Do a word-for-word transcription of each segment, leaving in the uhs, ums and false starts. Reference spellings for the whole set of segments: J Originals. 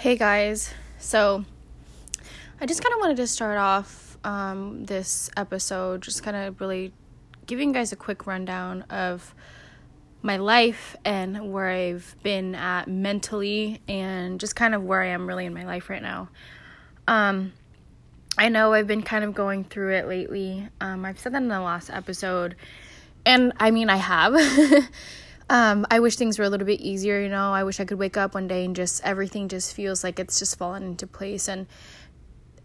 Hey guys, so I just kind of wanted to start off um, this episode just kind of really giving you guys a quick rundown of my life and where I've been at mentally and just kind of where I am really in my life right now. Um, I know I've been kind of going through it lately. Um, I've said that in the last episode, and I mean I have. Um, I wish things were a little bit easier, you know. I wish I could wake up one day and just everything just feels like it's just fallen into place. And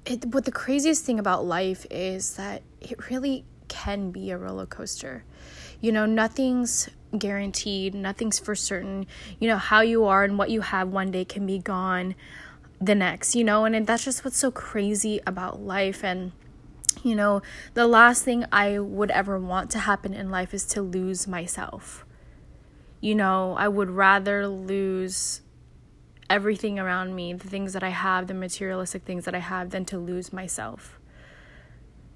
it, what the craziest thing about life is that it really can be a roller coaster. You know, nothing's guaranteed, nothing's for certain. You know, how you are and what you have one day can be gone the next, you know. And, and that's just what's so crazy about life. And you know, the last thing I would ever want to happen in life is to lose myself. You know, I would rather lose everything around me, the things that I have, the materialistic things that I have, than to lose myself.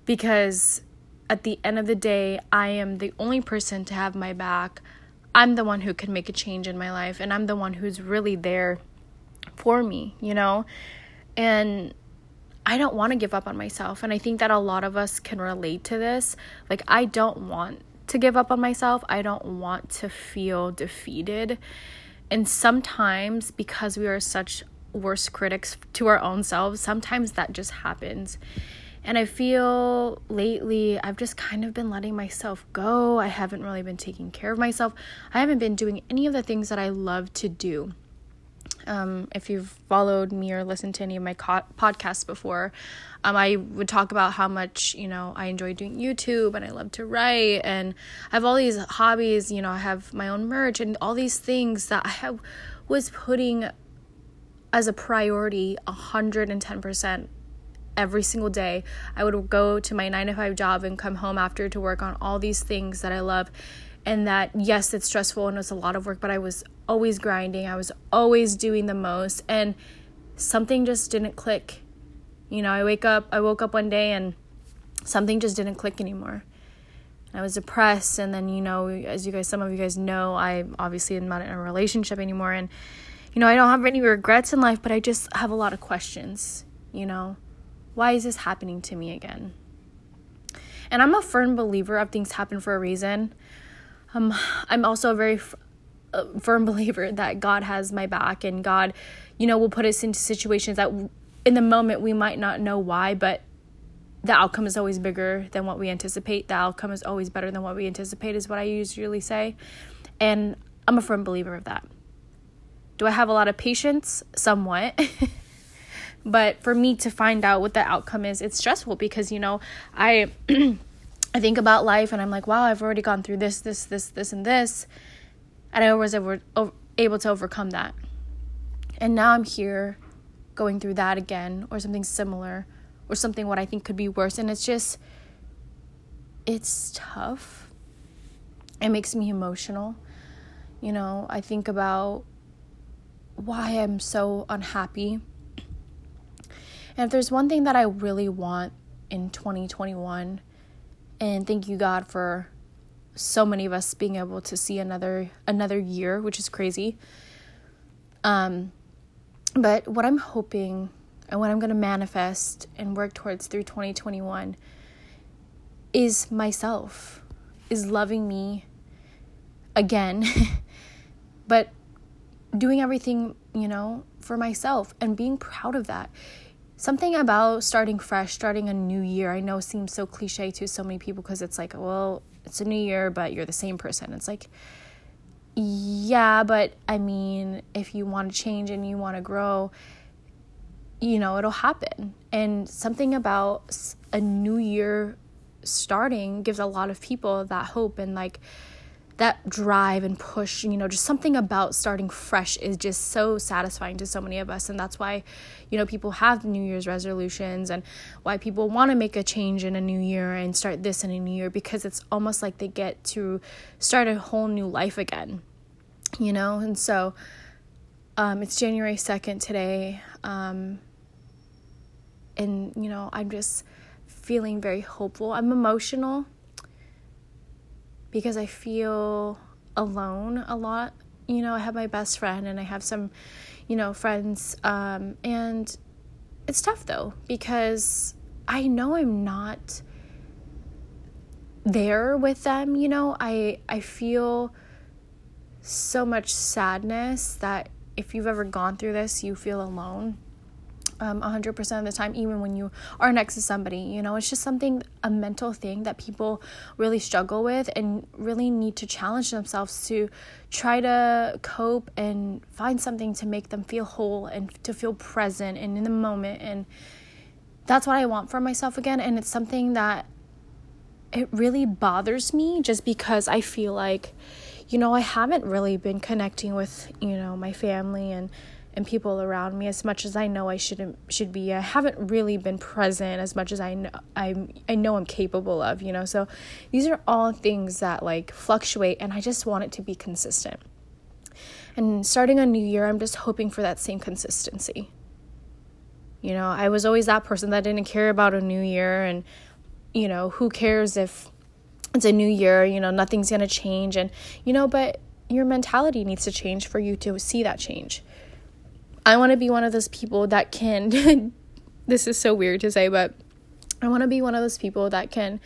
Because at the end of the day, I am the only person to have my back. I'm the one who can make a change in my life, and I'm the one who's really there for me, you know? And I don't want to give up on myself. And I think that a lot of us can relate to this. Like, I don't want to give up on myself. I don't want to feel defeated. And sometimes, because we are such worse critics to our own selves, sometimes that just happens. And I feel lately I've just kind of been letting myself go. I haven't really been taking care of myself. I haven't been doing any of the things that I love to do. Um, if you've followed me or listened to any of my co- podcasts before, um, I would talk about how much, you know, I enjoy doing YouTube and I love to write and I have all these hobbies, you know, I have my own merch and all these things that I have, was putting as a priority one hundred ten percent every single day. I would go to my nine to five job and come home after to work on all these things that I love. And that, yes, it's stressful and it's a lot of work, but I was always grinding. I was always doing the most. And something just didn't click. You know, I wake up, I woke up one day and something just didn't click anymore. I was depressed. And then, you know, as you guys, some of you guys know, I obviously am not in a relationship anymore. And, you know, I don't have any regrets in life, but I just have a lot of questions. You know, why is this happening to me again? And I'm a firm believer of things happen for a reason. Um, I'm also a very f- uh, firm believer that God has my back and God, you know, will put us into situations that w- in the moment we might not know why, but the outcome is always bigger than what we anticipate. The outcome is always better than what we anticipate is what I usually say. And I'm a firm believer of that. Do I have a lot of patience? Somewhat. But for me to find out what the outcome is, it's stressful because, you know, I... I think about life and I'm like, wow, I've already gone through this, this, this, this, and this. And I was over, over, able to overcome that. And now I'm here going through that again or something similar or something what I think could be worse. And it's just, it's tough. It makes me emotional. You know, I think about why I'm so unhappy. And if there's one thing that I really want in twenty twenty-one... and thank you, God, for so many of us being able to see another another year, which is crazy. Um, but what I'm hoping and what I'm going to manifest and work towards through twenty twenty-one is myself, is loving me again, but doing everything, you know, for myself and being proud of that. Something about starting fresh, starting a new year. I know it seems so cliche to so many people because it's like, well, it's a new year, but you're the same person. It's like, yeah, but I mean, if you want to change and you want to grow, you know, it'll happen. And something about a new year starting gives a lot of people that hope and like that drive and push, you know, just something about starting fresh is just so satisfying to so many of us. And that's why, you know, people have New Year's resolutions and why people want to make a change in a new year and start this in a new year, because it's almost like they get to start a whole new life again, you know? And so um, it's January second today. Um, and, you know, I'm just feeling very hopeful. I'm emotional, because I feel alone a lot. You know, I have my best friend and I have some, you know, friends. Um, and it's tough though, because I know I'm not there with them. You know, I, I feel so much sadness that if you've ever gone through this, you feel alone. Um, one hundred percent of the time, even when you are next to somebody, you know, it's just something, a mental thing that people really struggle with and really need to challenge themselves to try to cope and find something to make them feel whole and to feel present and in the moment. And that's what I want for myself again. And it's something that it really bothers me, just because I feel like, you know, I haven't really been connecting with, you know, my family and and people around me as much as I know I shouldn't should be. I haven't really been present as much as I know I'm I know I'm capable of, you know. So these are all things that like fluctuate, and I just want it to be consistent. And starting a new year, I'm just hoping for that same consistency. You know, I was always that person that didn't care about a new year, and you know, who cares if it's a new year, you know, nothing's gonna change, and you know, but your mentality needs to change for you to see that change. I want to be one of those people that can, this is so weird to say, but I want to be one of those people that can,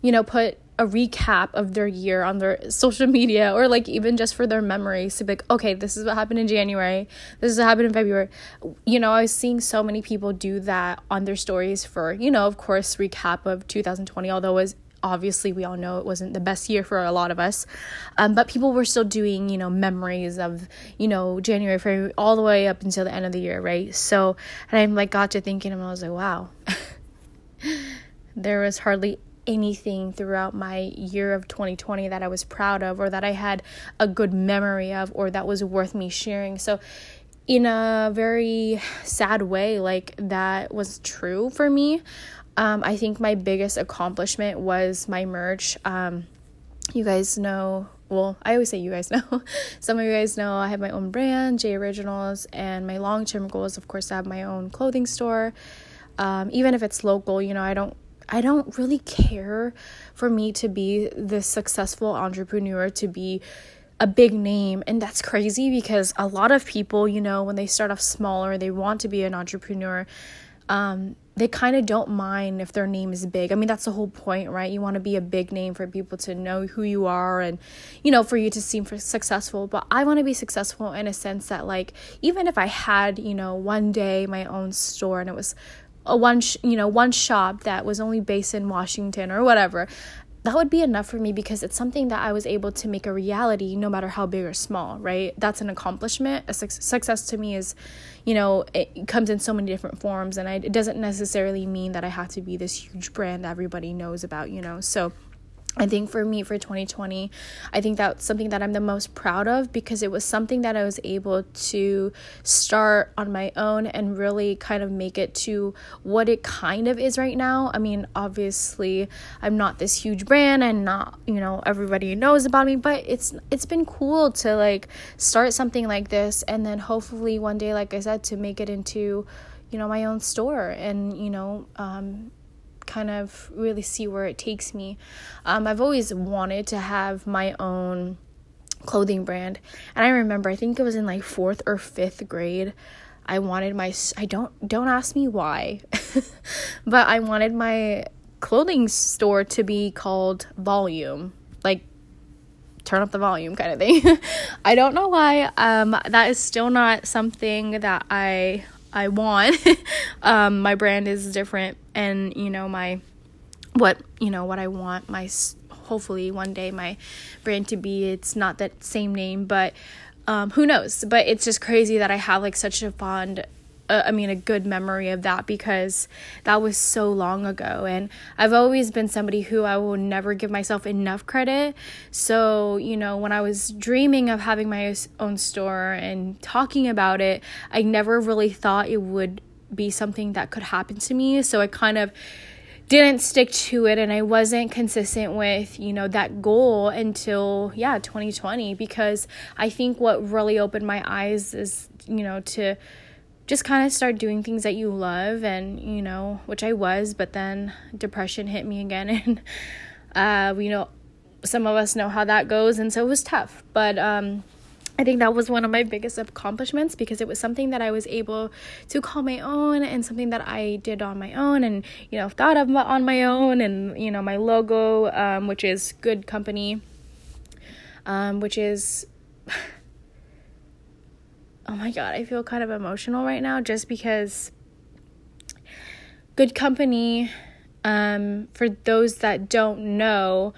you know, put a recap of their year on their social media, or like even just for their memories to be like, okay, this is what happened in January, this is what happened in February. You know, I was seeing so many people do that on their stories for, you know, of course, recap of two thousand twenty, although it was obviously, we all know it wasn't the best year for a lot of us, um, but people were still doing, you know, memories of, you know, January, February, all the way up until the end of the year, right? So, and I'm like, got to thinking, and I was like, wow, there was hardly anything throughout my year of twenty twenty that I was proud of, or that I had a good memory of, or that was worth me sharing. So, in a very sad way, like that was true for me. Um, I think my biggest accomplishment was my merch. Um, you guys know, well, I always say you guys know. Some of you guys know I have my own brand, J Originals, and my long-term goal is, of course, to have my own clothing store. Um, even if it's local, you know, I don't, I don't really care for me to be this successful entrepreneur, to be a big name. And that's crazy because a lot of people, you know, when they start off smaller, they want to be an entrepreneur. Um, they kind of don't mind if their name is big. I mean, that's the whole point, right? You want to be a big name for people to know who you are and, you know, for you to seem successful. But I want to be successful in a sense that, like, even if I had, you know, one day my own store and it was a one, sh- you know, one shop that was only based in Washington or whatever, that would be enough for me because it's something that I was able to make a reality no matter how big or small, right? That's an accomplishment. A su- success to me is, you know, it comes in so many different forms, and I, it doesn't necessarily mean that I have to be this huge brand that everybody knows about, you know? So I think for me, for twenty twenty, I think that's something that I'm the most proud of because it was something that I was able to start on my own and really kind of make it to what it kind of is right now. I mean, obviously, I'm not this huge brand and not, you know, everybody knows about me, but it's it's been cool to, like, start something like this and then hopefully one day, like I said, to make it into, you know, my own store and, you know, um kind of really see where it takes me. Um, I've always wanted to have my own clothing brand, and I remember I think it was in like fourth or fifth grade. I wanted my I don't don't ask me why, but I wanted my clothing store to be called Volume, like turn up the volume kind of thing. I don't know why. Um, that is still not something that I. I want. um, my brand is different, and you know my what you know what I want my hopefully one day my brand to be. It's not that same name, but um, who knows? But it's just crazy that I have like such a fond, uh, I mean, a good memory of that because that was so long ago, and I've always been somebody who I will never give myself enough credit. So you know, when I was dreaming of having my own store and talking about it, I never really thought it would be something that could happen to me. So I kind of didn't stick to it, and I wasn't consistent with, you know, that goal until yeah twenty twenty, because I think what really opened my eyes is, you know, to just kind of start doing things that you love, and you know, which I was, but then depression hit me again, and uh you know, some of us know how that goes, and so it was tough. But um I think that was one of my biggest accomplishments, because it was something that I was able to call my own and something that I did on my own and, you know, thought of on my own. And, you know, my logo, um, which is Good Company, um, which is, oh my God, I feel kind of emotional right now just because Good Company, um, for those that don't know,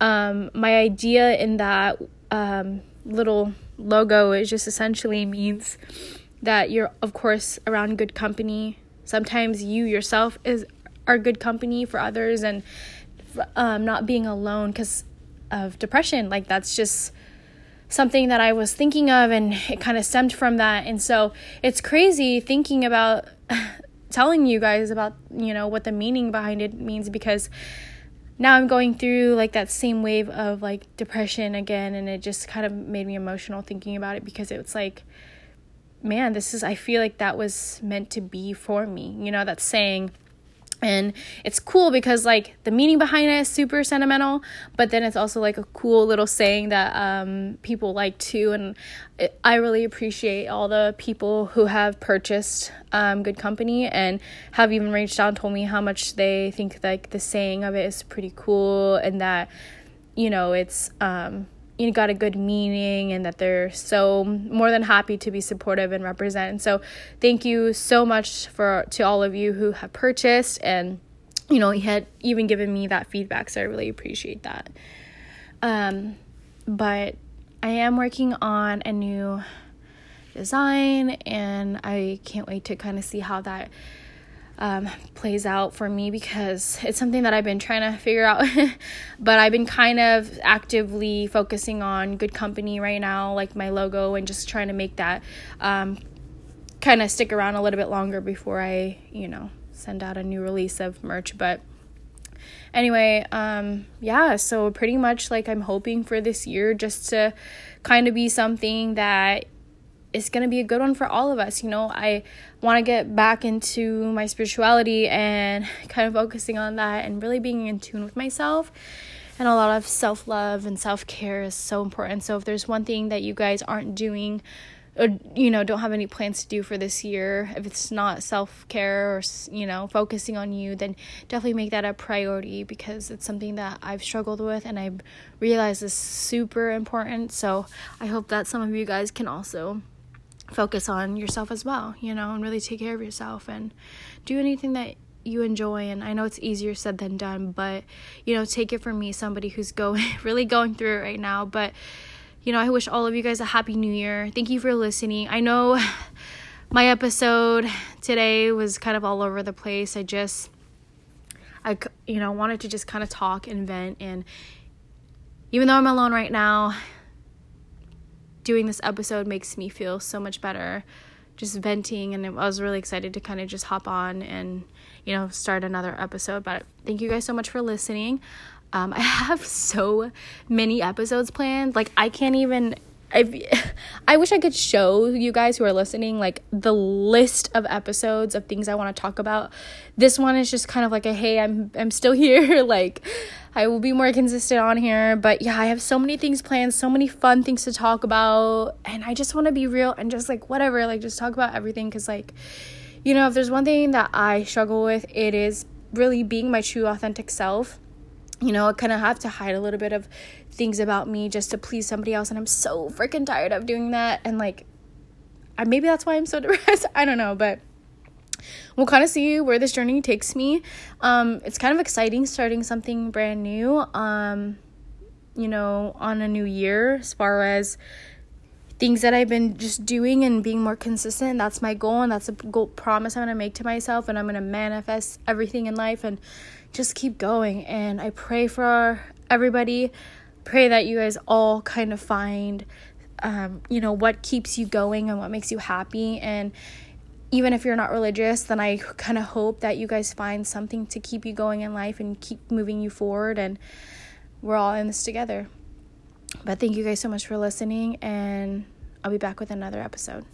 um, my idea in that um, little logo is just essentially means that you're, of course, around good company. Sometimes you yourself is are good company for others, and um, not being alone because of depression. Like, that's just something that I was thinking of, and it kind of stemmed from that. And so it's crazy thinking about telling you guys about, you know, what the meaning behind it means, because now I'm going through like that same wave of like depression again, and it just kind of made me emotional thinking about it, because it's like, man, this is, I feel like that was meant to be for me, you know, that saying. And it's cool because like the meaning behind it is super sentimental, but then it's also like a cool little saying that um, people like too. And it, I really appreciate all the people who have purchased um, Good Company and have even reached out and told me how much they think like the saying of it is pretty cool, and that, you know, it's um, you got a good meaning, and that they're so more than happy to be supportive and represent. And so thank you so much for to all of you who have purchased, and, you know, he had even given me that feedback, so I really appreciate that. Um but I am working on a new design, and I can't wait to kind of see how that um plays out for me, because it's something that I've been trying to figure out. But I've been kind of actively focusing on Good Company right now, like my logo, and just trying to make that um kind of stick around a little bit longer before I, you know, send out a new release of merch. But anyway, um yeah, so pretty much like I'm hoping for this year just to kind of be something that it's going to be a good one for all of us. You know, I want to get back into my spirituality and kind of focusing on that and really being in tune with myself. And a lot of self-love and self-care is so important. So if there's one thing that you guys aren't doing, or, you know, don't have any plans to do for this year, if it's not self-care or, you know, focusing on you, then definitely make that a priority, because it's something that I've struggled with and I realize is super important. So I hope that some of you guys can also focus on yourself as well, you know, and really take care of yourself and do anything that you enjoy. And I know it's easier said than done, but, you know, take it from me, somebody who's going really going through it right now. But, you know, I wish all of you guys a happy new year. Thank you for listening. I know my episode today was kind of all over the place. I just I you know wanted to just kind of talk and vent, and even though I'm alone right now, doing this episode makes me feel so much better, just venting. And I was really excited to kind of just hop on and, you know, start another episode. But thank you guys so much for listening. Um, I have so many episodes planned. Like, I can't even, I I wish I could show you guys who are listening, like, the list of episodes of things I want to talk about. This one is just kind of like a, hey, I'm I'm still here, like, I will be more consistent on here. But yeah, I have so many things planned, so many fun things to talk about, and I just want to be real and just like whatever, like just talk about everything, because, like, you know, if there's one thing that I struggle with, it is really being my true authentic self. You know, I kind of have to hide a little bit of things about me just to please somebody else, and I'm so freaking tired of doing that. And like, I, maybe that's why I'm so depressed. I don't know, but we'll kind of see where this journey takes me. Um, it's kind of exciting starting something brand new, um, you know, on a new year, as far as things that I've been just doing and being more consistent. That's my goal, and that's a goal promise I'm going to make to myself, and I'm going to manifest everything in life and just keep going. And I pray for everybody. Pray that you guys all kind of find, um, you know, what keeps you going and what makes you happy. And even if you're not religious, then I kind of hope that you guys find something to keep you going in life and keep moving you forward, and we're all in this together. But thank you guys so much for listening, and I'll be back with another episode.